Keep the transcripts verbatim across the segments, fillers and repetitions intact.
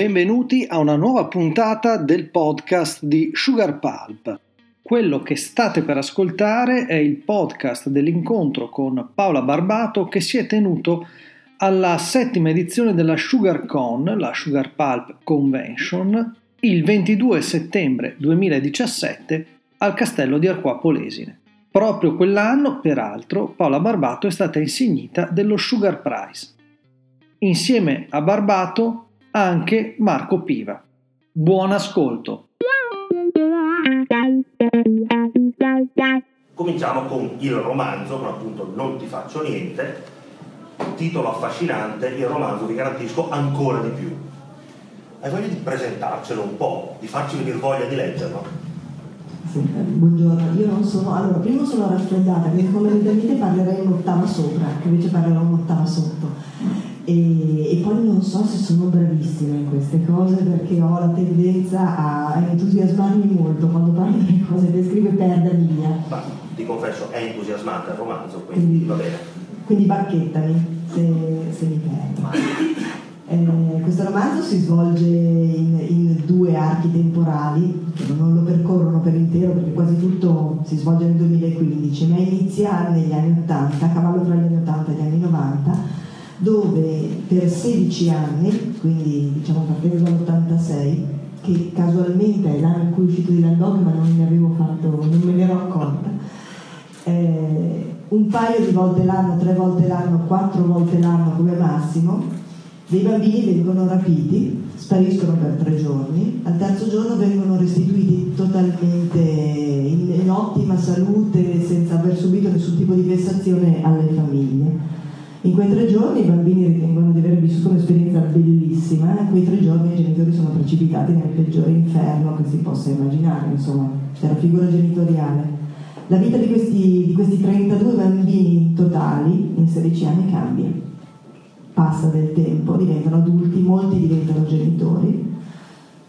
benvenuti a una nuova puntata del podcast di Sugarpulp. Quello che state per ascoltare è il podcast dell'incontro con Paola Barbato che si è tenuto alla settima edizione della SugarCon, la Sugarpulp Convention, il ventidue settembre duemiladiciassette al Castello di Arquà Polesine. Proprio quell'anno, peraltro, Paola Barbato è stata insignita dello Sugar Prize. Insieme a Barbato anche Marco Piva. Buon ascolto! Cominciamo con il romanzo, con appunto Non ti faccio niente, titolo affascinante, il romanzo vi garantisco ancora di più. Hai voglia di presentarcelo un po', di farci venire voglia di leggerlo? Buongiorno, io non sono, allora prima sono raffreddata, perché come vedete parlerei un'ottava sopra, che invece parlerò un'ottava sotto e, e poi non so se sono bravissima in queste cose perché ho la tendenza a entusiasmarmi molto quando parlo di cose che scrivo e perda mia. Ma ti confesso, è entusiasmante il romanzo, quindi, quindi va bene. Quindi bacchettami se, se mi perdo. Ma... Eh, questo romanzo si svolge in, in due archi temporali che non lo percorrono per intero perché quasi tutto si svolge nel duemilaquindici, ma inizia negli anni ottanta, a cavallo tra gli anni ottanta e gli anni novanta, dove per sedici anni, quindi diciamo partendo dall'ottantasei, che casualmente è l'anno in cui è uscito Dylan Dog, ma non ne avevo fatto, non me ne ero accorta, eh, un paio di volte l'anno, tre volte l'anno, quattro volte l'anno come massimo, dei bambini vengono rapiti, spariscono per tre giorni, al terzo giorno vengono restituiti totalmente in, in ottima salute, senza aver subito nessun tipo di vessazione alle famiglie. In quei tre giorni i bambini ritengono di aver vissuto un'esperienza bellissima, in quei tre giorni i genitori sono precipitati nel peggiore inferno che si possa immaginare, insomma, c'è la figura genitoriale. La vita di questi, di questi trentadue bambini totali in sedici anni cambia. Passa del tempo, diventano adulti, molti diventano genitori,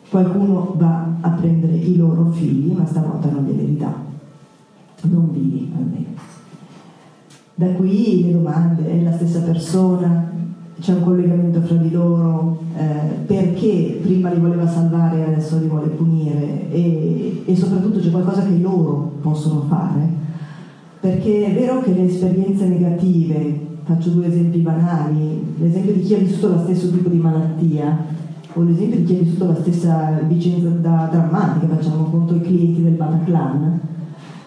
qualcuno va a prendere i loro figli, ma stavolta non glieli ridà, non vivi almeno. Da qui le domande, è la stessa persona, c'è un collegamento fra di loro, eh, perché prima li voleva salvare e adesso li vuole punire, e, e soprattutto c'è qualcosa che loro possono fare, perché è vero che le esperienze negative, faccio due esempi banali, l'esempio di chi ha vissuto lo stesso tipo di malattia o l'esempio di chi ha vissuto la stessa vicenda drammatica, facciamo conto i clienti del Bataclan,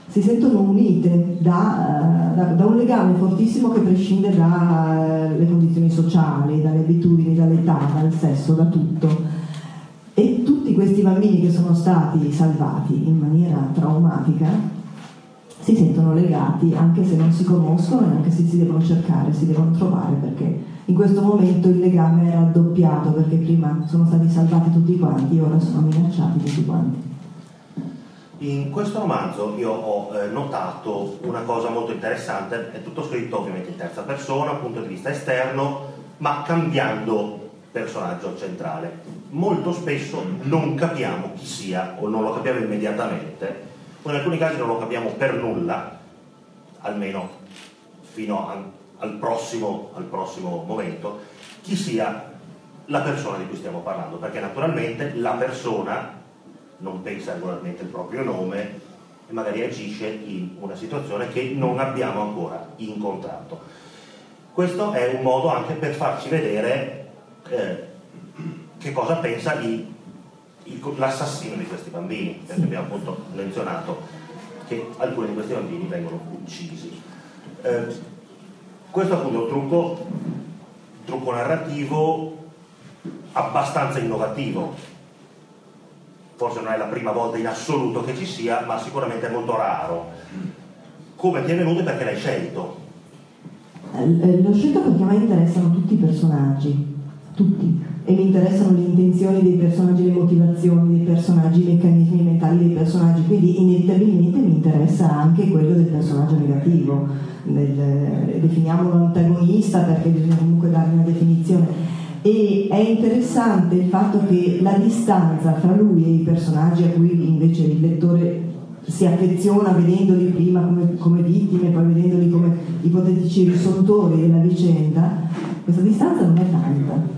si sentono unite da, da, da un legame fortissimo che prescinde dalle condizioni sociali, dalle abitudini, dall'età, dal sesso, da tutto. E tutti questi bambini che sono stati salvati in maniera traumatica si sentono legati anche se non si conoscono e anche se si devono cercare, si devono trovare, perché in questo momento il legame è raddoppiato perché prima sono stati salvati tutti quanti e ora sono minacciati tutti quanti. In questo romanzo io ho notato una cosa molto interessante, è tutto scritto ovviamente in terza persona, punto di vista esterno, ma cambiando personaggio centrale. Molto spesso non capiamo chi sia o non lo capiamo immediatamente. In alcuni casi non lo capiamo per nulla, almeno fino a, al, prossimo, al prossimo momento, chi sia la persona di cui stiamo parlando, perché naturalmente la persona non pensa regolarmente il proprio nome e magari agisce in una situazione che non abbiamo ancora incontrato. Questo è un modo anche per farci vedere eh, che cosa pensa il l'assassino di questi bambini, perché abbiamo appunto menzionato che alcuni di questi bambini vengono uccisi. Eh, questo appunto è un trucco, trucco narrativo abbastanza innovativo, forse non è la prima volta in assoluto che ci sia, ma sicuramente è molto raro. Come ti è venuto e perché l'hai scelto? L'ho scelto perché a me interessano tutti i personaggi, tutti. E mi interessano le intenzioni dei personaggi, le motivazioni dei personaggi, i meccanismi mentali dei personaggi, quindi inevitabilmente mi interessa anche quello del personaggio negativo, del, definiamolo antagonista perché bisogna comunque dare una definizione. E è interessante il fatto che la distanza fra lui e i personaggi a cui invece il lettore si affeziona vedendoli prima come, come vittime, poi vedendoli come ipotetici risoltori della vicenda, questa distanza non è tanta.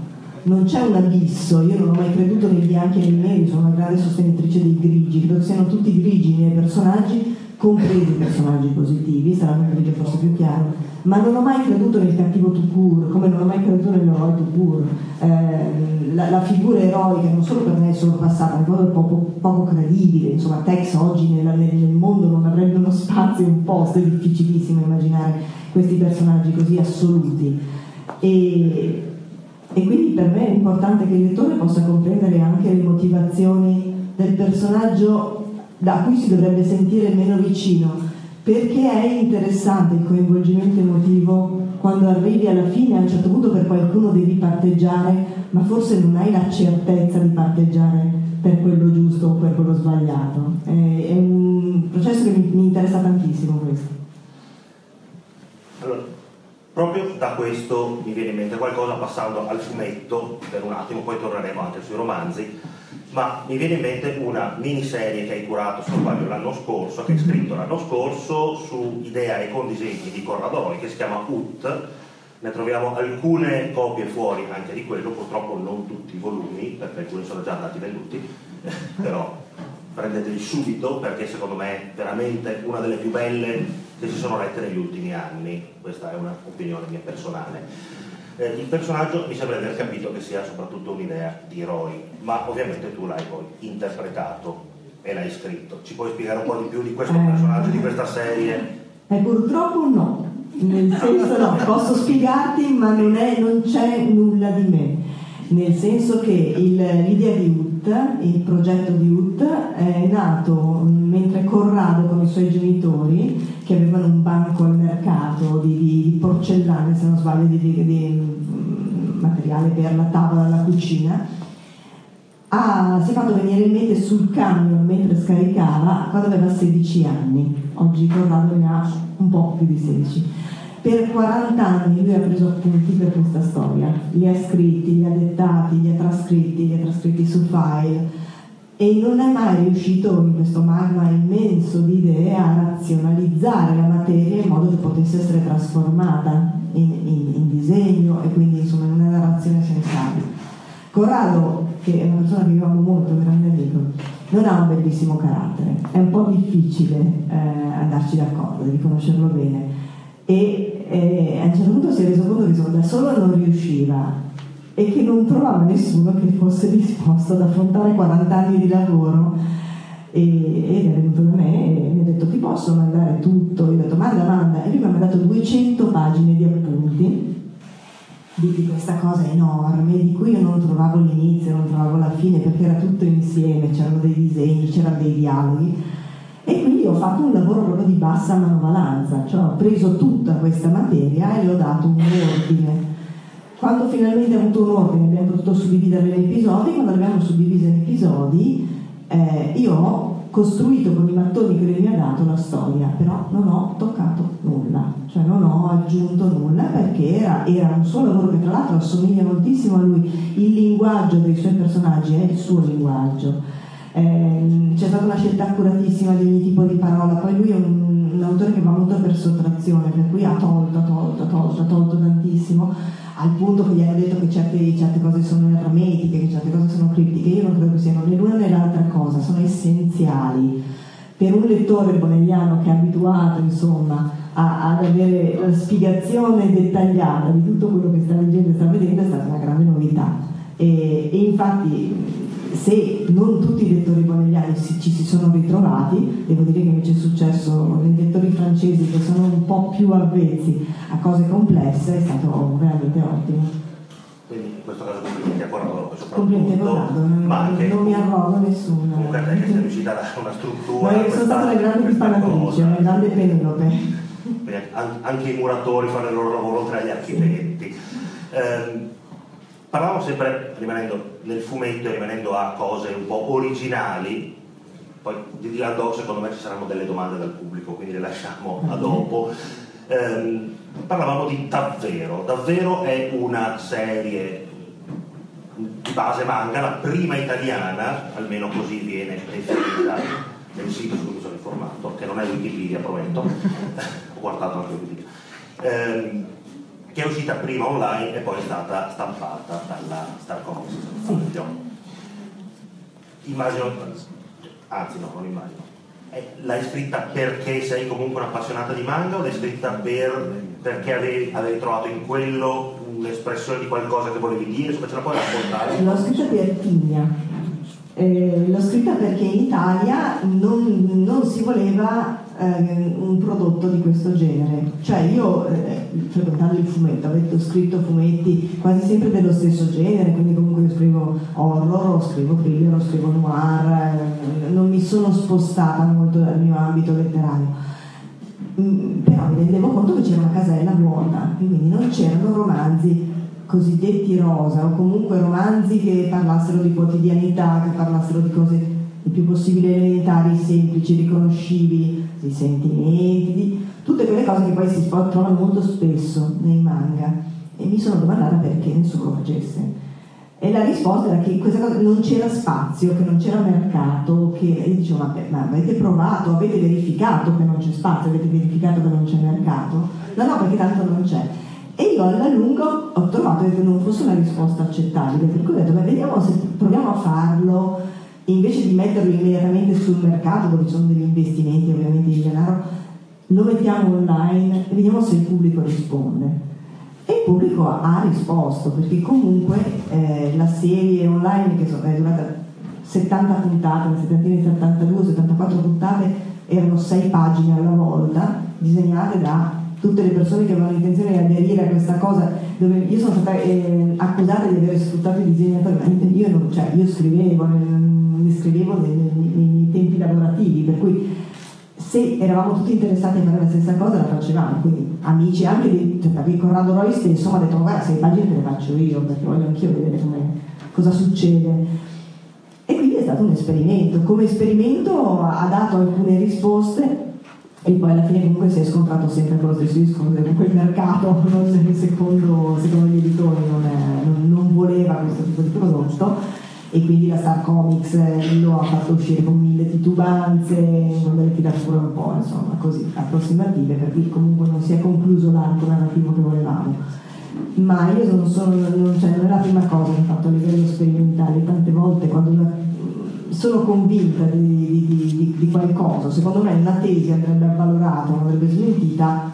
non c'è un abisso. Io non ho mai creduto nei bianchi e nei neri, sono una grande sostenitrice dei grigi, credo che siano tutti grigi i miei personaggi, compresi i personaggi positivi, sarà un grigio forse più chiaro, ma non ho mai creduto nel cattivo tout court, come non ho mai creduto nell'eroe tout court. Eh, la, la figura eroica non solo per me è solo passata, ma proprio poco, poco credibile. Insomma, Tex oggi nella, nel, nel mondo non avrebbe uno spazio, un posto, è difficilissimo immaginare questi personaggi così assoluti. E, e quindi per me è importante che il lettore possa comprendere anche le motivazioni del personaggio da cui si dovrebbe sentire meno vicino, perché è interessante il coinvolgimento emotivo quando arrivi alla fine. A un certo punto per qualcuno devi parteggiare, ma forse non hai la certezza di parteggiare per quello giusto o per quello sbagliato. È, è un processo che mi, mi interessa tantissimo questo. Allora, proprio da questo mi viene in mente qualcosa, passando al fumetto per un attimo, poi torneremo anche sui romanzi, ma mi viene in mente una miniserie che hai curato, se non sbaglio, l'anno scorso, che hai scritto l'anno scorso, su idea e con disegni di Corrado Roi, che si chiama Ut. Ne troviamo alcune copie fuori anche di quello, purtroppo non tutti i volumi, perché alcuni sono già andati venduti, però prendeteli subito, perché secondo me è veramente una delle più belle che si sono lette negli ultimi anni. Questa è un'opinione mia personale. Eh, il personaggio mi sembra di aver capito che sia soprattutto un'idea di Roy, ma ovviamente tu l'hai poi interpretato e l'hai scritto. Ci puoi spiegare un po' di più di questo eh, personaggio, di questa serie? Eh, purtroppo no, nel senso no, posso spiegarti, ma non, è, non c'è nulla di me, nel senso che il, l'idea di Ut, il progetto di Ut è nato mentre Corrado con i suoi genitori, che avevano un banco al mercato di, di porcellane, se non sbaglio, di, di, di materiale per la tavola della cucina, ha, si è fatto venire in mente sul camion mentre scaricava, quando aveva sedici anni, oggi Corrado ne ha un po' più di sedici. Per quaranta anni lui ha preso appunti per questa storia, li ha scritti, li ha dettati, li ha trascritti, li ha trascritti su file, e non è mai riuscito in questo magma immenso di idee a razionalizzare la materia in modo che potesse essere trasformata in, in, in disegno, e quindi insomma in una narrazione sensata. Corrado, che è una persona che io amo molto, un grande amico, non ha un bellissimo carattere, è un po' difficile eh, andarci d'accordo, di conoscerlo bene, e eh, a un certo punto si è reso conto che insomma, da solo non riusciva, e che non trovava nessuno che fosse disposto ad affrontare quaranta anni di lavoro, e, ed è venuto da me e mi ha detto: ti posso mandare tutto? Io ho detto manda, manda, e lui mi ha mandato duecento pagine di appunti di, di questa cosa enorme di cui io non trovavo l'inizio, non trovavo la fine, perché era tutto insieme, c'erano dei disegni, c'erano dei dialoghi, e quindi ho fatto un lavoro proprio di bassa manovalanza, cioè ho preso tutta questa materia e l'ho dato un ordine. Quando finalmente ha avuto un ordine, abbiamo potuto suddividere in episodi. Quando l'abbiamo suddiviso in episodi, eh, io ho costruito con i mattoni che lui mi ha dato la storia, però non ho toccato nulla, cioè non ho aggiunto nulla, perché era, era un suo lavoro che tra l'altro assomiglia moltissimo a lui. Il linguaggio dei suoi personaggi è il suo linguaggio, eh, c'è stata una scelta accuratissima di ogni tipo di parola. Poi lui è un, un autore che va molto per sottrazione, per cui ha tolto, ha tolto, ha tolto, ha tolto tantissimo, al punto che gli hanno detto che certe, certe cose sono ermetiche, che certe cose sono criptiche. Io non credo che siano né l'una né l'altra cosa, sono essenziali. Per un lettore bonelliano che è abituato insomma a, ad avere la spiegazione dettagliata di tutto quello che sta leggendo e sta vedendo, è stata una grande novità. E, e infatti, se non tutti i lettori bonelliani si, ci si sono ritrovati, devo dire che invece è successo nei lettori francesi, che sono un po' più avvezzi a cose complesse, è stato veramente ottimo. Quindi in questo caso complimenti a Corrado, complimenti a Corrado, non mi arrogo nessuno. Comunque a te che sei riuscita a dare una struttura. Ma io sono stata una grande disparatrice, una grande Penelope. Anche i muratori fanno il loro lavoro tra gli architetti. Eh, Parlavamo sempre, rimanendo nel fumetto e rimanendo a cose un po' originali, poi di Dylan Dog secondo me ci saranno delle domande dal pubblico, quindi le lasciamo a dopo. Eh, parlavamo di Davvero. Davvero è una serie di base manga, la prima italiana, almeno così viene definita nel sito su cui mi sono informato, che non è Wikipedia, prometto, ho guardato anche Wikipedia. Eh, che è uscita prima online e poi è stata stampata dalla Star Comics. Immagino, anzi no, non immagino, l'hai scritta perché sei comunque un'appassionata di manga o l'hai scritta per, perché avevi, avevi trovato in quello un'espressione di qualcosa che volevi dire? Se ce la puoi raccontare? L'ho scritta per Tigna. Eh, l'ho scritta perché in Italia non, non si voleva eh, un prodotto di questo genere, cioè io eh, frequentando il fumetto, avendo scritto fumetti quasi sempre dello stesso genere, quindi comunque io scrivo horror, scrivo thriller, scrivo noir, eh, non mi sono spostata molto dal mio ambito letterario, mm, però mi rendevo conto che c'era una casella vuota, quindi non c'erano romanzi cosiddetti rosa o comunque romanzi che parlassero di quotidianità, che parlassero di cose il più possibile elementari, semplici, riconoscibili, di sentimenti, di tutte quelle cose che poi si trovano molto spesso nei manga, e mi sono domandata perché ne scorgesse, e la risposta era che questa cosa non c'era spazio, che non c'era mercato, che io dicevo vabbè, ma avete provato, avete verificato che non c'è spazio, avete verificato che non c'è mercato? No, no, perché tanto non c'è. E io alla lunga ho trovato che non fosse una risposta accettabile, per cui ho detto beh, vediamo se proviamo a farlo invece di metterlo immediatamente sul mercato dove ci sono degli investimenti ovviamente di denaro, lo mettiamo online e vediamo se il pubblico risponde. E il pubblico ha risposto, perché comunque eh, la serie online, che è durata settanta puntate, settantadue settanta, settantadue settantaquattro puntate, erano sei pagine alla volta disegnate da tutte le persone che avevano intenzione di aderire a questa cosa, dove io sono stata eh, accusata di aver sfruttato il disegnatore, io, non, cioè, io scrivevo, ne scrivevo nei, nei, nei tempi lavorativi, per cui se eravamo tutti interessati a fare la stessa cosa la facevamo, quindi amici anche di, cioè, perché Corrado Roi stesso mi ha detto guarda, se le pagine te le faccio io, perché voglio anch'io vedere come, cosa succede. E quindi è stato un esperimento, come esperimento ha dato alcune risposte, e poi alla fine comunque si è scontrato sempre con lo stesso discorso, comunque il mercato secondo, secondo gli editori non, è, non, non voleva questo tipo di prodotto, e quindi la Star Comics lo ha fatto uscire con mille titubanze, con delle tirature un po' insomma così approssimative, perché comunque non si è concluso l'arco narrativo che volevamo. Ma io non sono, non, cioè, non è la prima cosa che ho fatto a livello sperimentale, tante volte quando una, sono convinta di, di, di, di qualcosa, secondo me una tesi andrebbe avvalorata, non andrebbe smentita,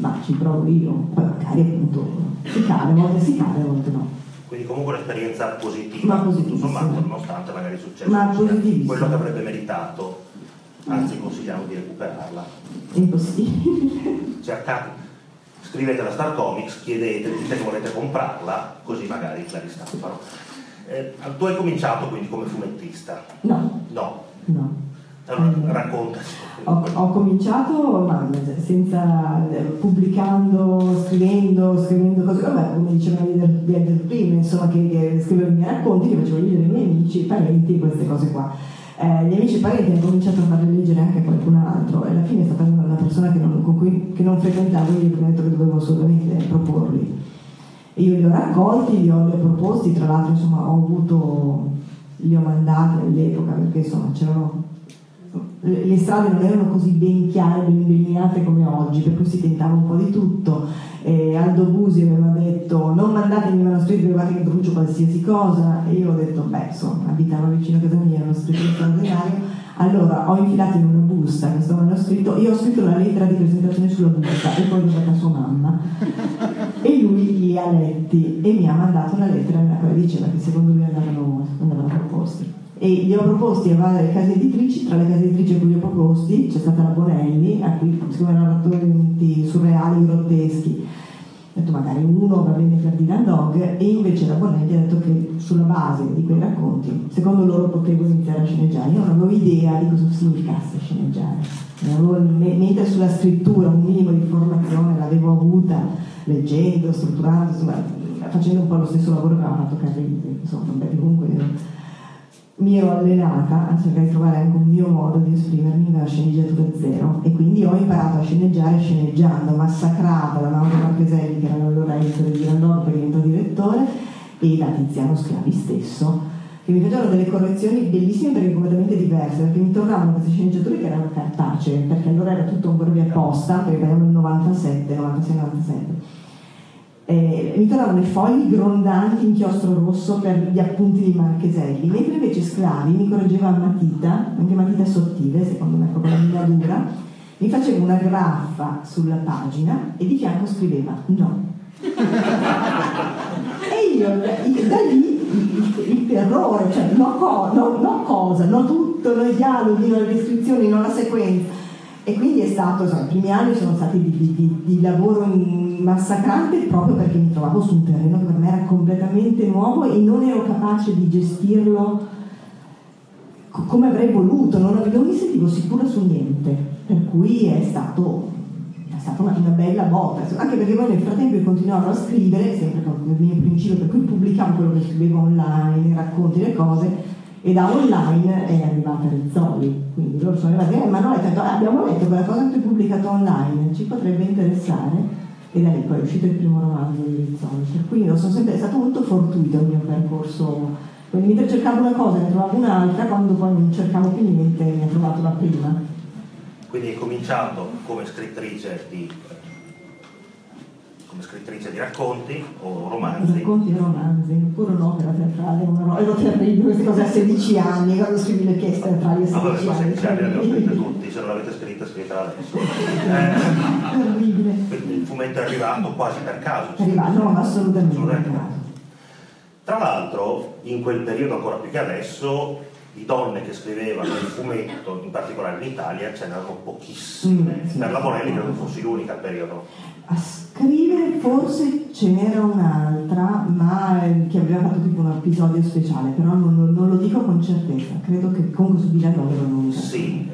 ma ci provo io, poi magari appunto si cade, a volte si cade, a volte no. Quindi comunque un'esperienza positiva, ma tutto sommato, nonostante magari successo ma quello che avrebbe meritato, anzi consigliamo di recuperarla. È impossibile. Cercate, scrivete la Star Comics, chiedete, dite che volete comprarla, così magari la ristampano. Eh, tu hai cominciato quindi come fumettista? No. No. No. Allora, eh, raccontaci. Ho, ho cominciato ma, senza, pubblicando, scrivendo, scrivendo cose, vabbè, come dicevano del prima, insomma, che, che scrivevo i miei racconti, che facevo leggere ai miei amici, parenti, queste cose qua. Eh, gli amici e parenti hanno cominciato a farle leggere anche a qualcun altro, e alla fine è stata una persona che non, con cui, che non frequentavo, quindi ho detto che dovevo assolutamente proporli. Io li ho raccolti, li ho, li ho proposti, tra l'altro insomma ho avuto, li ho mandati all'epoca, perché insomma c'erano, le, le strade non erano così ben chiare, ben delineate come oggi, per cui si tentava un po' di tutto. eh, Aldo Busi mi aveva detto non mandatemi i manoscritti, guardate che brucio qualsiasi cosa, e io ho detto beh insomma abitava vicino a casa mia, era uno scritto straordinario, allora ho infilato in una busta questo manoscritto, io ho scritto una lettera di presentazione sulla busta e poi l'ho data a sua mamma. E lui li ha letti e mi ha mandato una lettera nella quale diceva che secondo lui andavano, andavano proposti. E li ho proposti a varie case editrici, tra le case editrici a cui li ho proposti c'è stata la Bonelli, a cui siccome erano attori surreali, grotteschi, ho detto magari uno va bene per Dylan Dog, e invece la Bonelli ha detto che sulla base di quei racconti secondo loro potevo iniziare a sceneggiare. Io non avevo idea di cosa significasse sceneggiare, avevo, mentre sulla scrittura un minimo di formazione l'avevo avuta, leggendo, strutturando, insomma, facendo un po' lo stesso lavoro che aveva fatto Carrilli, insomma, perché comunque mi ero allenata a cercare di trovare anche un mio modo di esprimermi nella sceneggiatura zero, e quindi ho imparato a sceneggiare sceneggiando, massacrata da Mauro Marcheselli, che era allora editore di Landon, che diventò direttore, e da Tiziano Sclavi stesso, che mi facevano delle correzioni bellissime perché completamente diverse, perché mi tornavano queste sceneggiature che erano cartacee, perché allora era tutto ancora via posta, perché parliamo del novantasette, novantasei, novantasette. eh, mi trovano i fogli grondanti in chiostro rosso per gli appunti di Marcheselli, mentre invece Sclavi mi correggeva a matita, anche matita sottile, secondo me proprio la mia dura, mi faceva una graffa sulla pagina e di fianco scriveva no. E io da lì il, il terrore, cioè no, co, no, no cosa, no tutto, no i dialoghi, no le descrizioni, no la sequenza. E quindi è stato, cioè, i primi anni sono stati di, di, di lavoro massacrante proprio perché mi trovavo su un terreno che per me era completamente nuovo e non ero capace di gestirlo come avrei voluto, non, non mi sentivo sicura su niente, per cui è stato... è stata una, una bella botta, anche perché poi nel frattempo io continuavo a scrivere, sempre con il mio principio per cui pubblicavo quello che scrivevo online, racconti le cose, e da online è arrivata il Zoli, quindi loro sono arrivati eh, ma noi abbiamo letto quella cosa che tu hai pubblicato online, ci potrebbe interessare, e da lì poi è uscito il primo romanzo di Zoli, per cui io sono sempre, è stato molto fortuito il mio percorso, quindi mentre cercavo una cosa ne trovavo un'altra, quando poi non cercavo più niente ne ho trovato la prima. Quindi hai cominciato come scrittrice di, come scrittrice di racconti o romanzi? Racconti e romanzi, pure un'opera teatrale, ero, ero terribile, queste cose a sedici anni, quando scrivi le chiese teatrali a sedici anni. Ma allora, le abbiamo scritte tutti, se non l'avete scritta, scritta adesso. Eh, terribile. Il fumetto è arrivato quasi per caso. È arrivato, no, assolutamente. assolutamente. Arrivato. Tra l'altro, in quel periodo ancora più che adesso, di donne che scrivevano il fumetto, in particolare in Italia, ce n'erano pochissime. Mm, sì. Per la Bonelli credo fossi l'unica al periodo. A scrivere forse ce n'era un'altra, ma eh, che aveva fatto tipo un episodio speciale, però non, non lo dico con certezza. Credo che comunque su Dylan Dog non lo... Sì.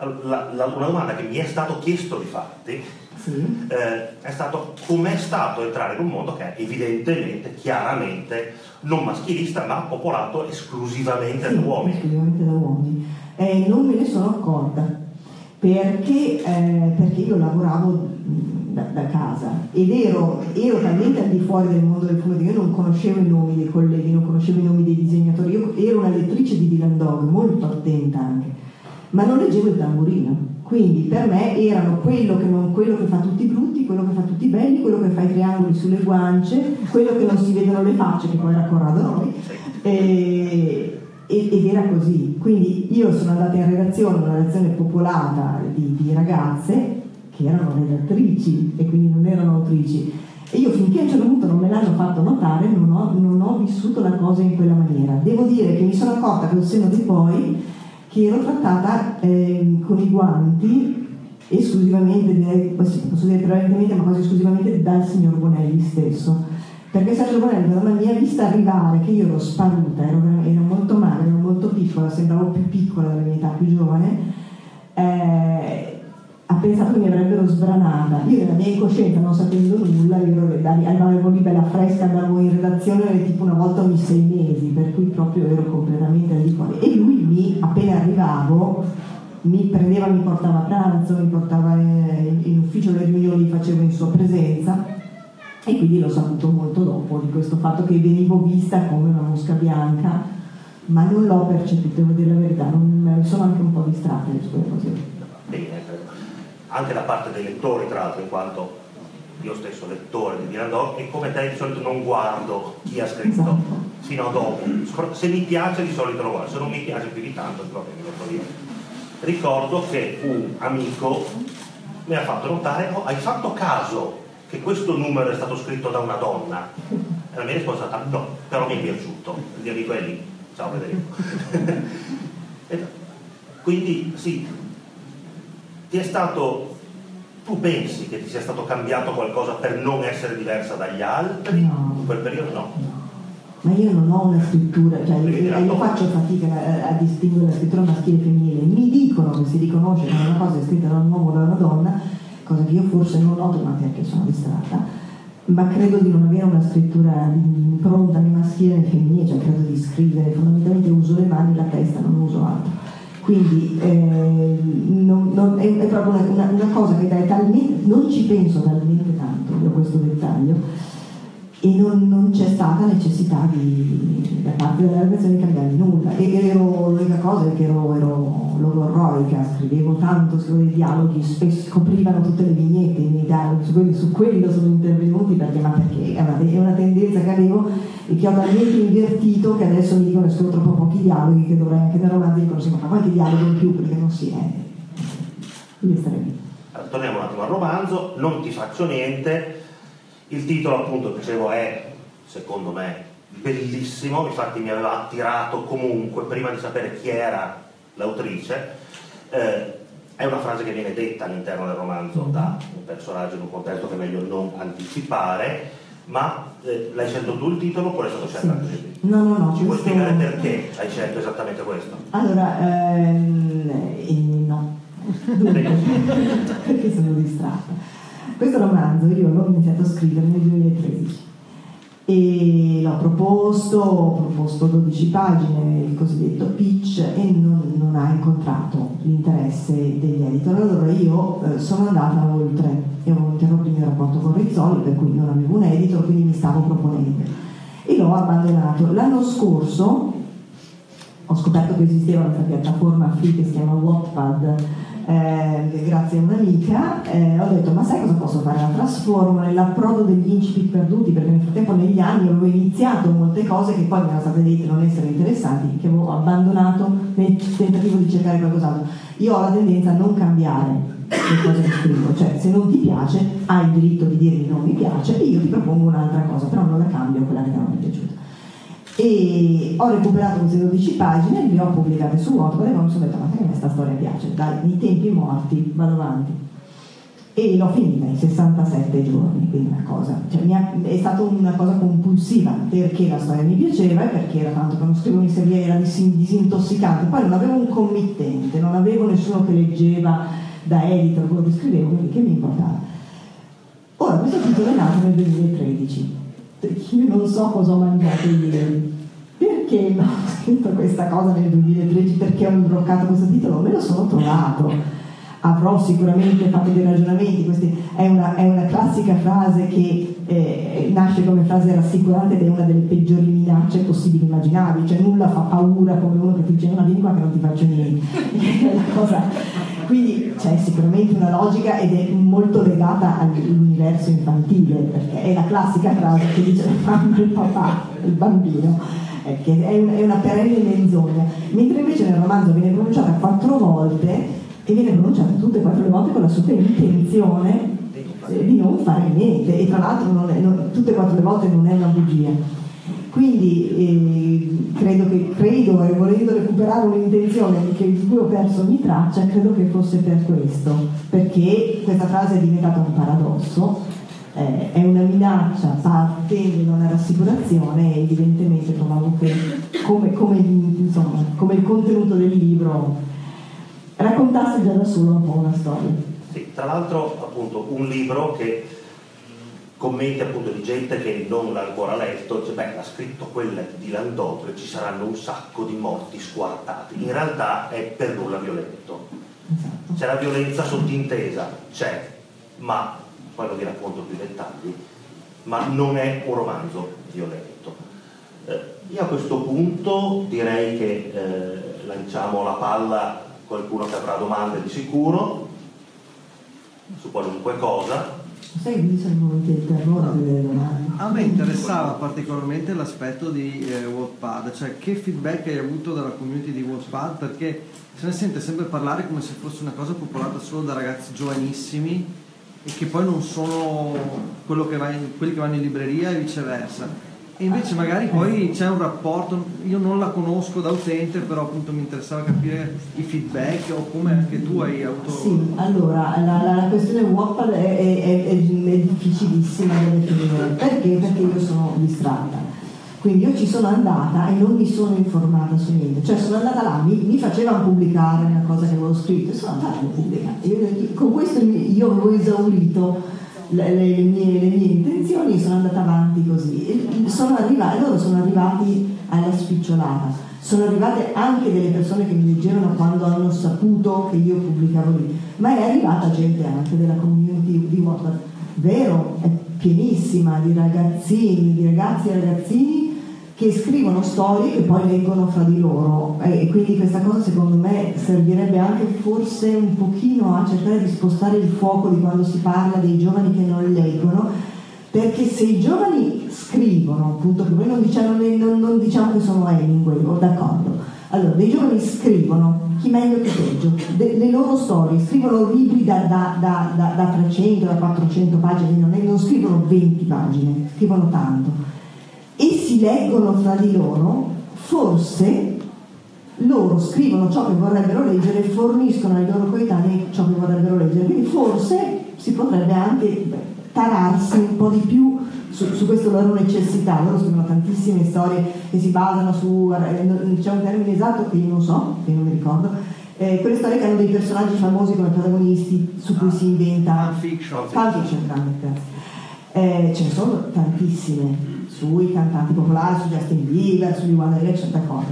La, la, una domanda che mi è stato chiesto di fatti, sì, eh, è stato com'è stato entrare in un mondo che è evidentemente, chiaramente non maschilista, ma popolato esclusivamente, sì, da uomini. Esclusivamente da uomini. Eh, non me ne sono accorta perché, eh, perché io lavoravo da, da casa ed ero, ero talmente al di fuori del mondo del fumetto, io non conoscevo i nomi dei colleghi, non conoscevo i nomi dei disegnatori, io ero una lettrice di Dylan Dog, molto attenta anche, ma non leggevo il Tamburino, quindi per me erano quello che, non, quello che fa tutti brutti, quello che fa tutti belli, quello che fa i triangoli sulle guance, quello che non si vedono le facce, che poi era Corrado Roi, eh, ed era così. Quindi io sono andata in redazione, una redazione popolata di, di ragazze che erano redattrici e quindi non erano autrici, e io finché a un certo punto non me l'hanno fatto notare non ho, non ho vissuto la cosa in quella maniera. Devo dire che mi sono accorta col senno di poi che ero trattata eh, con i guanti esclusivamente, posso dire prevalentemente, ma quasi esclusivamente dal signor Bonelli stesso, perché Sergio Bonelli mi ha vista arrivare che io ero sparuta, ero, ero molto male, ero molto piccola, sembravo più piccola della mia età, più giovane, eh, ha pensato che mi avrebbero sbranata. Io nella mia incoscienza, non sapendo nulla, io andavo lì bella fresca, andavo in redazione tipo una volta ogni sei mesi, per cui proprio ero completamente al di fuori. E lui mi, appena arrivavo, mi prendeva, mi portava a pranzo, mi portava in, in ufficio, le riunioni facevo in sua presenza, e quindi l'ho saputo molto dopo di questo fatto che venivo vista come una mosca bianca, ma non l'ho percepito, devo dire la verità, non, sono anche un po' distratta di quelle cose. Anche da parte dei lettori, tra l'altro, in quanto io stesso lettore di Dylan Dog, e come te di solito non guardo chi ha scritto, esatto, fino a dopo. Se mi piace di solito lo guardo, se non mi piace più di tanto va bene, lo so io. Ricordo che un amico mi ha fatto notare: oh, hai fatto caso che questo numero è stato scritto da una donna? E la mia risposta è stata no, però mi è piaciuto. Il mio amico è lì, ciao Federico. Quindi sì. Ti è stato, tu pensi che ti sia stato cambiato qualcosa per non essere diversa dagli altri? No. In quel periodo no. no. Ma io non ho una scrittura, cioè io, io faccio fatica a, a distinguere la scrittura maschile e femminile. Mi dicono che si riconosce che una cosa è scritta da un uomo o da una donna, cosa che io forse non noto, ma perché sono distratta, ma credo di non avere una scrittura impronta né maschile né femminile, cioè credo di scrivere, fondamentalmente uso le mani e la testa, non uso altro. Quindi eh, non, non, è, è proprio una, una, una cosa che è talmente, non ci penso talmente tanto a questo dettaglio, e non, non c'è stata necessità di, da parte della ragazza, di cambiare nulla. E ero, l'unica cosa è che ero, ero logorroica, scrivevo tanto, scrivevo i dialoghi, spesso coprivano tutte le vignette, i miei dialoghi, su quelli, su quello sono intervenuti, perché, ma perché è una, è una tendenza che avevo e che ho talmente invertito che adesso mi dicono che scrivo troppo pochi dialoghi, che dovrei anche dare una dicono sì, ma qualche dialogo in più, perché non si è. Quindi starei lì. Allora, torniamo un attimo al romanzo, Non ti faccio niente. Il titolo, appunto, dicevo, è, secondo me, bellissimo, infatti mi aveva attirato comunque, prima di sapere chi era l'autrice. Eh, è una frase che viene detta all'interno del romanzo da un personaggio in un contesto che è meglio non anticipare, ma eh, l'hai scelto tu il titolo oppure è stato scelto anche sì. No, no, no. Ci puoi spiegare questo... perché hai scelto esattamente questo? Allora, ehm, eh, no. Perché sono distratta. Questo romanzo io l'ho iniziato a scrivere nel duemilatredici e l'ho proposto, ho proposto dodici pagine, il cosiddetto pitch, e non, non ha incontrato l'interesse degli editor. Allora io eh, sono andata oltre e ho interrotto il mio rapporto con Rizzoli, per cui non avevo un editor, quindi mi stavo proponendo e l'ho abbandonato. L'anno scorso ho scoperto che esisteva una piattaforma free che si chiama Wattpad. Eh, grazie a un'amica eh, ho detto, ma sai cosa posso fare? La trasformo nell'approdo degli incipit perduti, perché nel frattempo negli anni avevo iniziato molte cose che poi mi erano state dette non essere interessanti, che avevo abbandonato nel tentativo di cercare qualcos'altro. Io ho la tendenza a non cambiare le cose che scrivo, cioè se non ti piace hai il diritto di dirmi non mi piace e io ti propongo un'altra cosa, però non la cambio quella che non mi è piaciuta. E ho recuperato queste dodici pagine, le ho pubblicate su Wattpad e mi sono detto, ma che a me sta storia piace, dai, nei tempi morti vado avanti, e l'ho finita in sessantasette giorni, quindi una cosa, cioè, mi ha, è stata una cosa compulsiva, perché la storia mi piaceva e perché era tanto che non scrivo, mi serviva, era disintossicante, poi non avevo un committente, non avevo nessuno che leggeva da editor quello che scrivevo, quindi che mi importava. Ora, questo titolo è nato nel duemilatredici. Io non so cosa ho mangiato ieri, perché ho scritto questa cosa nel duemilatredici, perché ho imbroccato questo titolo, me lo sono trovato, avrò sicuramente fatto dei ragionamenti. Questa è una, è una classica frase che eh, nasce come frase rassicurante ed è una delle peggiori minacce possibili immaginabili, cioè nulla fa paura come uno che ti dice no, vieni qua che non ti faccio niente. È una cosa... Quindi c'è sicuramente una logica ed è molto legata all'universo infantile, perché è la classica frase che dice la mamma, il papà, il bambino, che è una perenne menzogna, mentre invece nel romanzo viene pronunciata quattro volte e viene pronunciata tutte e quattro le volte con la super intenzione di non fare niente, e tra l'altro non è, non, tutte e quattro le volte non è una bugia. Quindi eh, credo che, credo, e volendo recuperare un'intenzione di cui ho perso ogni traccia, credo che fosse per questo, perché questa frase è diventata un paradosso, eh, è una minaccia, parte da una rassicurazione, e evidentemente trovavo che come, come, insomma, come il contenuto del libro raccontasse già da solo un po' una storia. Sì, tra l'altro appunto un libro che... commenti appunto di gente che non l'ha ancora letto, dice, beh, l'ha scritto quella di Dylan Dog, ci saranno un sacco di morti squartati. In realtà è per nulla violento. Esatto. C'è la violenza sottintesa, c'è, ma, poi non vi racconto più i dettagli, ma non è un romanzo violento. Eh, io a questo punto direi che eh, lanciamo la palla, qualcuno che avrà domande di sicuro, su qualunque cosa. Sai che dice il momento del terrore delle domande? A me interessava particolarmente l'aspetto di eh, Wattpad, cioè che feedback hai avuto dalla community di Wattpad, perché se ne sente sempre parlare come se fosse una cosa popolata solo da ragazzi giovanissimi e che poi non sono quello che va in, quelli che vanno in libreria e viceversa. E invece magari poi c'è un rapporto, io non la conosco da utente, però appunto mi interessava capire i feedback o come anche tu hai avuto... Sì, allora, la, la, la questione Wattpad è, è, è, è difficilissima da definire, perché? Perché io sono distratta, quindi io ci sono andata e non mi sono informata su niente, cioè sono andata là, mi, mi facevano pubblicare una cosa che avevo scritto e sono andata a pubblicare, io, con questo io avevo esaurito... Le, le, mie, le mie intenzioni, sono andata avanti così, sono arrivati, loro sono arrivati alla spicciolata, sono arrivate anche delle persone che mi leggevano quando hanno saputo che io pubblicavo lì, ma è arrivata gente anche della community di Wattpad, vero, è pienissima di ragazzini, di ragazzi e ragazzini che scrivono storie che poi leggono fra di loro, e quindi questa cosa secondo me servirebbe anche forse un pochino a cercare di spostare il fuoco di quando si parla dei giovani che non leggono, perché se i giovani scrivono, appunto, che noi non diciamo, non, non diciamo che sono Hemingway, o d'accordo, allora dei giovani scrivono, chi meglio che peggio, De, le loro storie, scrivono libri da, da, da, da, da trecento, da quattrocento pagine, non, non scrivono venti pagine, scrivono tanto, e si leggono fra di loro, forse loro scrivono ciò che vorrebbero leggere e forniscono ai loro coetanei ciò che vorrebbero leggere, quindi forse si potrebbe anche tararsi un po' di più su, su questa loro necessità. Loro scrivono tantissime storie che si basano su, c'è un termine esatto che io non so, che non mi ricordo, eh, quelle storie che hanno dei personaggi famosi come protagonisti su cui ah, si inventa fanfiction, fanfiction eh, ce ne sono tantissime, sui cantanti popolari, su Justin Biever, sugli One Direction, d'accordo.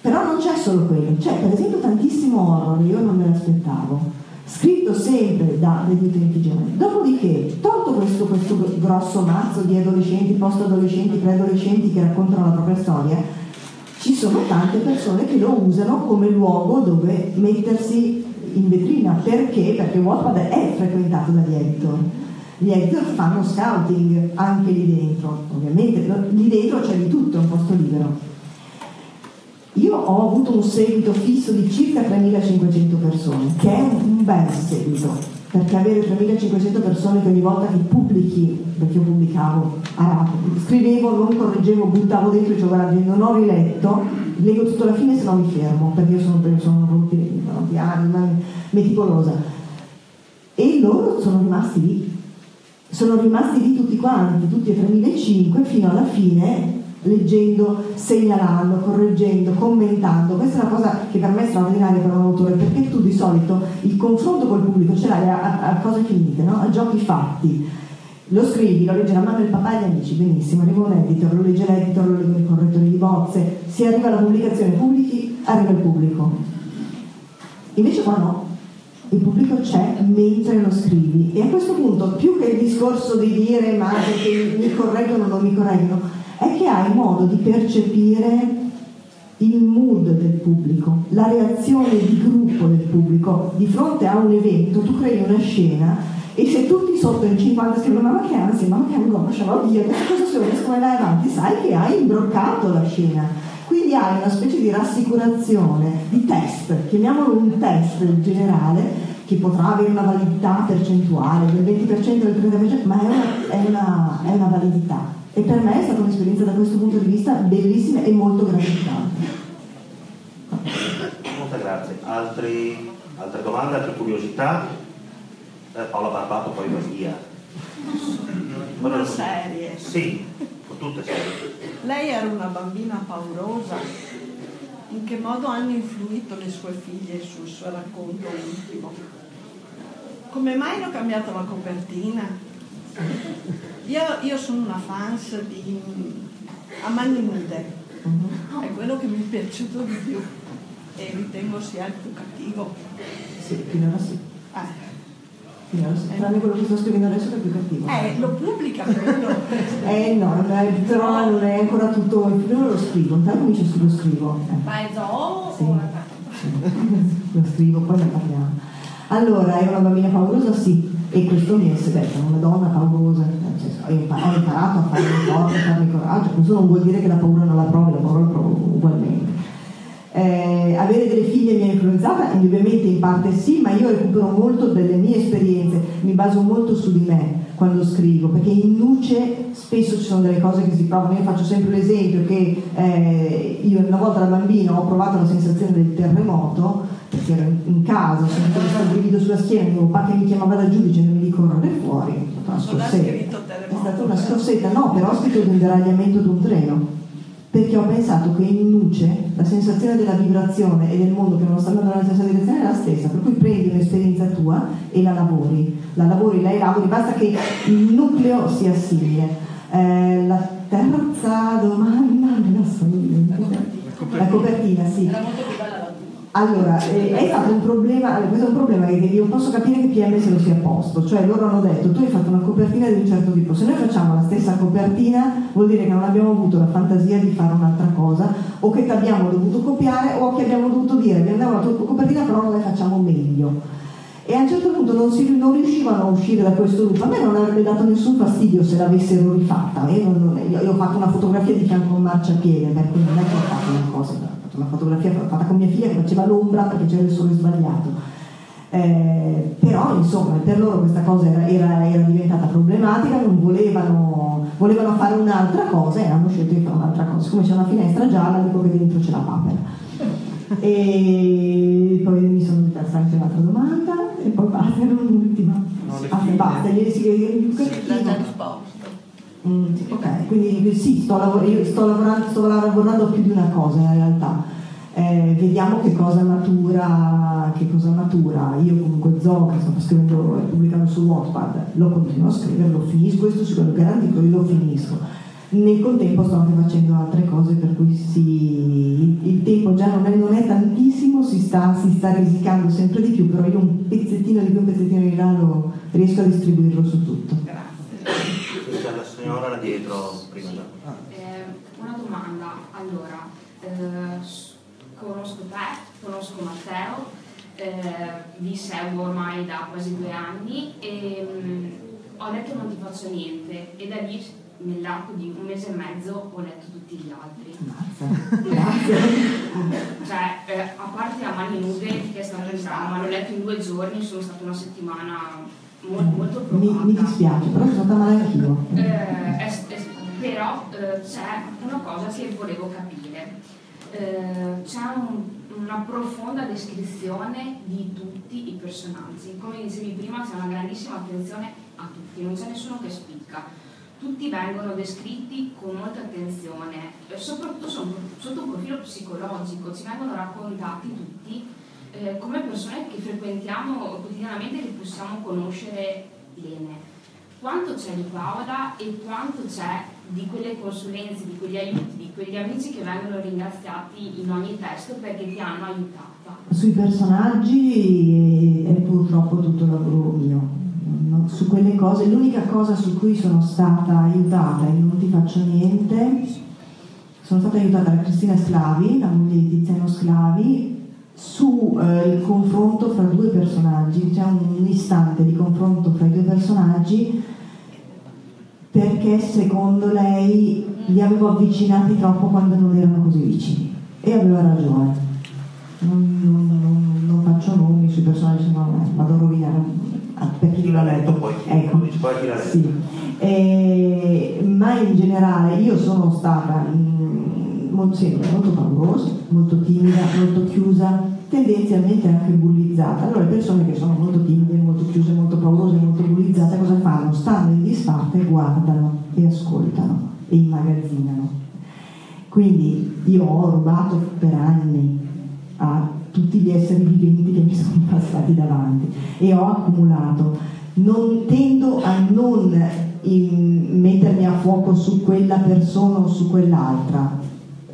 Però non c'è solo quello, c'è per esempio tantissimo horror, io non me l'aspettavo, scritto sempre da degli utenti giovani. Dopodiché, tolto questo, questo grosso mazzo di adolescenti, post-adolescenti, preadolescenti che raccontano la propria storia, ci sono tante persone che lo usano come luogo dove mettersi in vetrina. Perché? Perché Wattpad è frequentato dagli editor. Gli editor fanno scouting anche lì dentro, ovviamente lì dentro c'è di tutto, è un posto libero. Io ho avuto un seguito fisso di circa tremilacinquecento persone, che è un bel seguito, perché avere tremilacinquecento persone che ogni volta che pubblichi, perché io pubblicavo, ah, scrivevo, non correggevo, buttavo dentro e dicevo guarda, non ho riletto, leggo tutto alla fine se no mi fermo, perché io sono, sono di anima meticolosa, e loro sono rimasti lì. Sono rimasti lì tutti quanti, tutti e tremilacinquecento, fino alla fine, leggendo, segnalando, correggendo, commentando. Questa è una cosa che per me è straordinaria per un autore, perché tu di solito il confronto col pubblico ce l'hai a, a, a cose finite, no? A giochi fatti. Lo scrivi, lo legge la mamma, il papà e gli amici, benissimo, arriva un editor, lo legge l'editor, lo legge il correttore di bozze, si arriva alla pubblicazione, pubblichi, arriva il pubblico. Invece qua no. Il pubblico c'è mentre lo scrivi, e a questo punto più che il discorso di dire ma che mi correggono o non mi correggono è che hai modo di percepire il mood del pubblico, la reazione di gruppo del pubblico di fronte a un evento. Tu crei una scena e se tutti sotto il cinquanta scrivono ma che ansia, ma che angoscia, ma oddio che cosa sono, come vai avanti, sai che hai imbroccato la scena. Quindi hai una specie di rassicurazione, di test, chiamiamolo un test in generale, che potrà avere una validità percentuale del venti per cento, del trenta per cento, ma è una, è una, è una validità. E per me è stata un'esperienza da questo punto di vista bellissima e molto gratificante. Molte grazie. Altri, altre domande, altre curiosità? Eh, Paola Barbato poi va via. Una serie. Sì. Tutte serie. Lei era una bambina paurosa, in che modo hanno influito le sue figlie sul suo racconto ultimo? Come mai hanno cambiato la copertina? Io, io sono una fans di A mani nude, è quello che mi è piaciuto di più e ritengo sia il più cattivo. Sì, finora sì. Ah. Tranne quello che sto scrivendo adesso che è più cattivo. Eh, lo pubblica quello. Eh no, però non è ancora tutto, io lo scrivo, intanto mi dice lo scrivo. Ma è zoo o una tata? Lo scrivo, poi ne parliamo. Allora, è una bambina paurosa, sì, e questo mi è seguito, una donna paurosa, cioè, ho imparato a farmi forza, a farmi coraggio, questo non vuol dire che la paura non la provi, la paura la provo ugualmente. Eh, avere delle figlie mi ha influenzata indubbiamente, in parte sì, ma io recupero molto delle mie esperienze, mi baso molto su di me quando scrivo, perché in nuce spesso ci sono delle cose che si provano. Io faccio sempre l'esempio che eh, io una volta da bambina ho provato la sensazione del terremoto perché ero in casa, ho sentito questo brivido sulla schiena, mio papà che mi chiamava da giudice e non mi dico correre fuori, è stata una scorsetta, no, però ho scritto di un deragliamento di un treno, perché ho pensato che in nuce la sensazione della vibrazione e del mondo che non sta andando nella stessa direzione è la stessa, per cui prendi un'esperienza tua e la lavori, la lavori, la elabori, basta che il nucleo sia simile. Eh, la terza domanda, la, la copertina, sì. Era molto più bella la prima. Allora, eh, hai fatto un problema, questo è un problema che io posso capire che P M se lo sia posto, cioè loro hanno detto tu hai fatto una copertina di un certo tipo, se noi facciamo la stessa copertina vuol dire che non abbiamo avuto la fantasia di fare un'altra cosa, o che ti abbiamo dovuto copiare, o che abbiamo dovuto dire abbiamo dato la tua copertina però non la facciamo meglio. E a un certo punto non, si, non riuscivano a uscire da questo loop. A me non avrebbe dato nessun fastidio se l'avessero rifatta, eh? non, non, io, io ho fatto una fotografia di fianco a un marciapiede, beh, quindi non è che ho fatto una cosa, ho fatto una fotografia fatta con mia figlia che faceva l'ombra perché c'era il sole sbagliato, eh, però insomma per loro questa cosa era, era, era diventata problematica, non volevano, volevano fare un'altra cosa e hanno scelto di fare un'altra cosa. Siccome c'è una finestra gialla dico che dentro c'è la papera. E poi mi sono diversa anche un'altra domanda e poi basta, era un'ultima. Ah, basta, gli si mm, ok, quindi sì, sto lavorando, io sto lavorando, sto lavorando più di una cosa in realtà, eh, vediamo che cosa matura, che cosa matura. Io comunque Zoli che sto scrivendo e pubblicando su Wattpad, lo continuo a scrivere, lo finisco, questo sicuro garantico, io lo finisco. Nel contempo sto anche facendo altre cose per cui si, il tempo già non è, non è tantissimo, si sta, si sta risicando sempre di più, però io un pezzettino di più, un pezzettino di là lo riesco a distribuirlo su tutto. Grazie. C'è la signora là dietro prima. Ah. Eh, una domanda, allora, eh, conosco te, conosco Matteo, eh, vi seguo ormai da quasi due anni e mh, ho detto non ti faccio niente e da lì nell'arco di un mese e mezzo ho letto tutti gli altri. Cioè, eh, a parte A mani nude che è stata pensata, ma l'ho letto in due giorni, sono stata una settimana molto molto provata. Mi, mi dispiace, però sono stata male anch'io. Eh, è, è, però eh, c'è una cosa che volevo capire. Eh, c'è un, una profonda descrizione di tutti i personaggi. Come dicevi prima, c'è una grandissima attenzione a tutti, non c'è nessuno che spicca. Tutti vengono descritti con molta attenzione, soprattutto sotto un profilo psicologico, ci vengono raccontati tutti eh, come persone che frequentiamo quotidianamente, che possiamo conoscere bene. Quanto c'è di Paola e quanto c'è di quelle consulenze, di quegli aiuti, di quegli amici che vengono ringraziati in ogni testo perché ti hanno aiutata? Sui personaggi è purtroppo tutto lavoro mio. Su quelle cose, l'unica cosa su cui sono stata aiutata e non ti faccio niente, sono stata aiutata da Cristina Sclavi, la moglie di Tiziano Sclavi, sul eh, confronto fra due personaggi, c'è un, un istante di confronto fra i due personaggi perché secondo lei li avevo avvicinati troppo quando non erano così vicini e aveva ragione. Non, non, non, non faccio nomi sui personaggi, se no vado a rovinare. Ah, per chi l'ha letto poi, ecco. Poi chi l'ha letto. Sì. Eh, ma in generale io sono stata mh, molto, sempre, molto paurosa, molto timida, molto chiusa, tendenzialmente anche bullizzata. Allora le persone che sono molto timide, molto chiuse, molto paurose, molto bullizzate cosa fanno? Stanno in disparte, guardano e ascoltano e immagazzinano. Quindi io ho rubato per anni a tutti gli esseri viventi che mi sono passati davanti e ho accumulato. Non tendo a non in, mettermi a fuoco su quella persona o su quell'altra,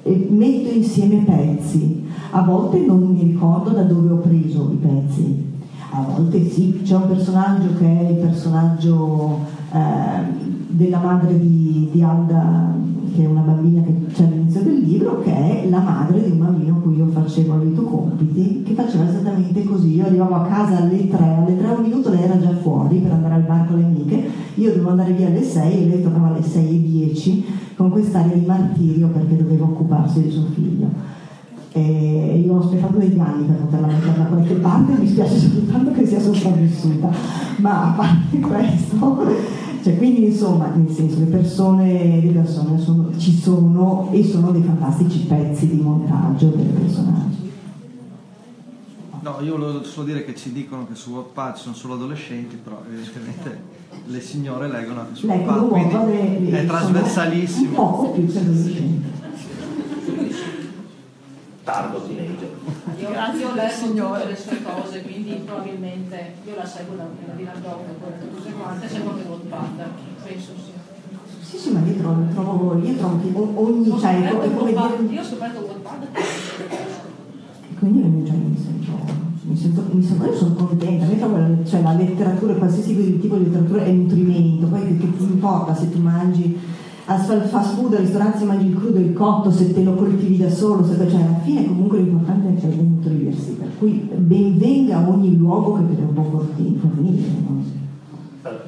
e metto insieme pezzi. A volte non mi ricordo da dove ho preso i pezzi, a volte sì, c'è un personaggio che è il personaggio eh, della madre di, di Alda, che è una bambina che c'è all'inizio del libro, che è la madre di un bambino cui io facevo avvito compiti, che faceva esattamente così. Io arrivavo a casa alle tre, alle tre un minuto lei era già fuori per andare al bar con le amiche, io dovevo andare via alle sei e lei tornava alle sei e dieci con quest'aria di martirio perché doveva occuparsi di suo figlio. E io ho aspettato degli anni per poterla mettere da qualche parte, mi spiace soltanto che sia sopravvissuta, ma a parte questo... Cioè, quindi insomma, nel senso, le persone, le persone sono, ci sono e sono dei fantastici pezzi di montaggio per i personaggi. No, io volevo solo dire che ci dicono che su Wattpad sono solo adolescenti, però evidentemente le signore leggono anche su Wattpad, quindi le, è trasversalissimo. Un poco più adolescenti. Tardo teenager. Io, io ho letto tutte le sue cose, quindi probabilmente io la seguo da Dylan Dog, tutte quante, seguo anche Wattpad, penso sia. Sì, sì, ma io trovo, trovo io trovo che ogni... Cioè, io ho scoperto Wattpad. quindi mi, cioè, mi sento, mi sento, mi sento io sono contenta, cioè la letteratura, qualsiasi tipo di letteratura è nutrimento, poi che, che ti importa se tu mangi al fast food, al ristorante, se mangi il crudo e il cotto, se te lo coltivi da solo, se, cioè alla fine comunque l'importante è nutrirsi, per cui benvenga ogni luogo che è un po' fornire, no?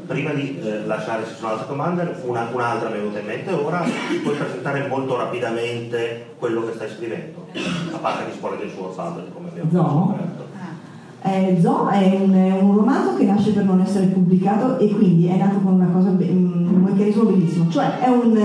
Prima di eh, lasciare su un'altra domanda, una, un'altra mi è venuta in mente ora. Puoi presentare molto rapidamente quello che stai scrivendo, a parte che scuola del suo orfano, come abbiamo Zo. Scoperto. Eh, Zo è un, è un romanzo che nasce per non essere pubblicato e quindi è nato con una cosa, be- un meccanismo bellissimo, cioè è, un,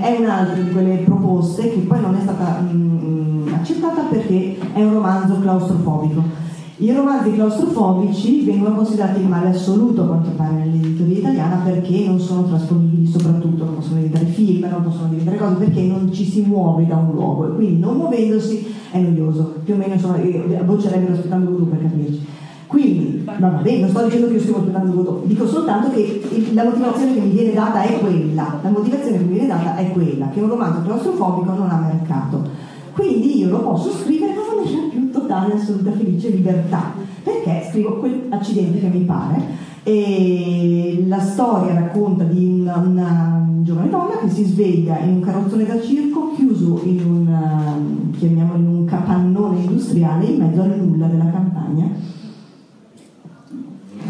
è un'altra di quelle proposte che poi non è stata mh, accettata perché è un romanzo claustrofobico. I romanzi claustrofobici vengono considerati il male assoluto a quanto pare nell'editoria italiana, perché non sono trasponibili, soprattutto non possono diventare film, non possono diventare cose, perché non ci si muove da un luogo e quindi non muovendosi è noioso. Più o meno sono boccerebbero aspettando voodoo, per capirci. Quindi, ma va bene, non sto dicendo che io scrivo aspettando voodoo, dico soltanto che la motivazione che mi viene data è quella, la motivazione che mi viene data è quella, che un romanzo claustrofobico non ha mercato. Quindi io lo posso scrivere ma non c'è più totale, assoluta, felice libertà, perché scrivo quell'accidente che mi pare. E la storia racconta di una, una giovane donna che si sveglia in un carrozzone da circo, chiuso in un, chiamiamolo, in un capannone industriale in mezzo al nulla della campagna.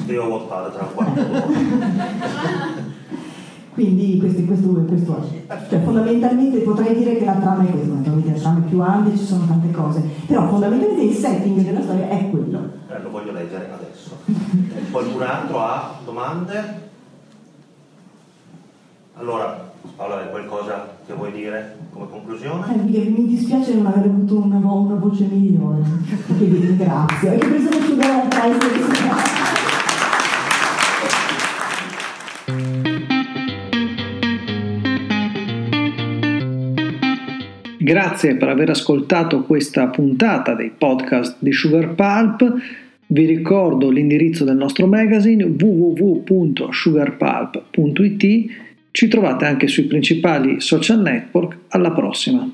Scrivo a Wattpad tra un quarto. Quindi questo, questo, questo cioè fondamentalmente potrei dire che la trama è questa, la trama è più ampia, ci sono tante cose, però fondamentalmente il setting della storia è quello. Eh, lo voglio leggere adesso. Qualcun altro ha domande? Allora, Paola, è qualcosa che vuoi dire come conclusione? Eh, mi dispiace non aver avuto una, vo- una voce migliore, perché vi ringrazio. E che penso che ci deve essere. Grazie per aver ascoltato questa puntata dei podcast di Sugarpulp. Vi ricordo l'indirizzo del nostro magazine w w w punto sugarpulp punto i t. Ci trovate anche sui principali social network. Alla prossima!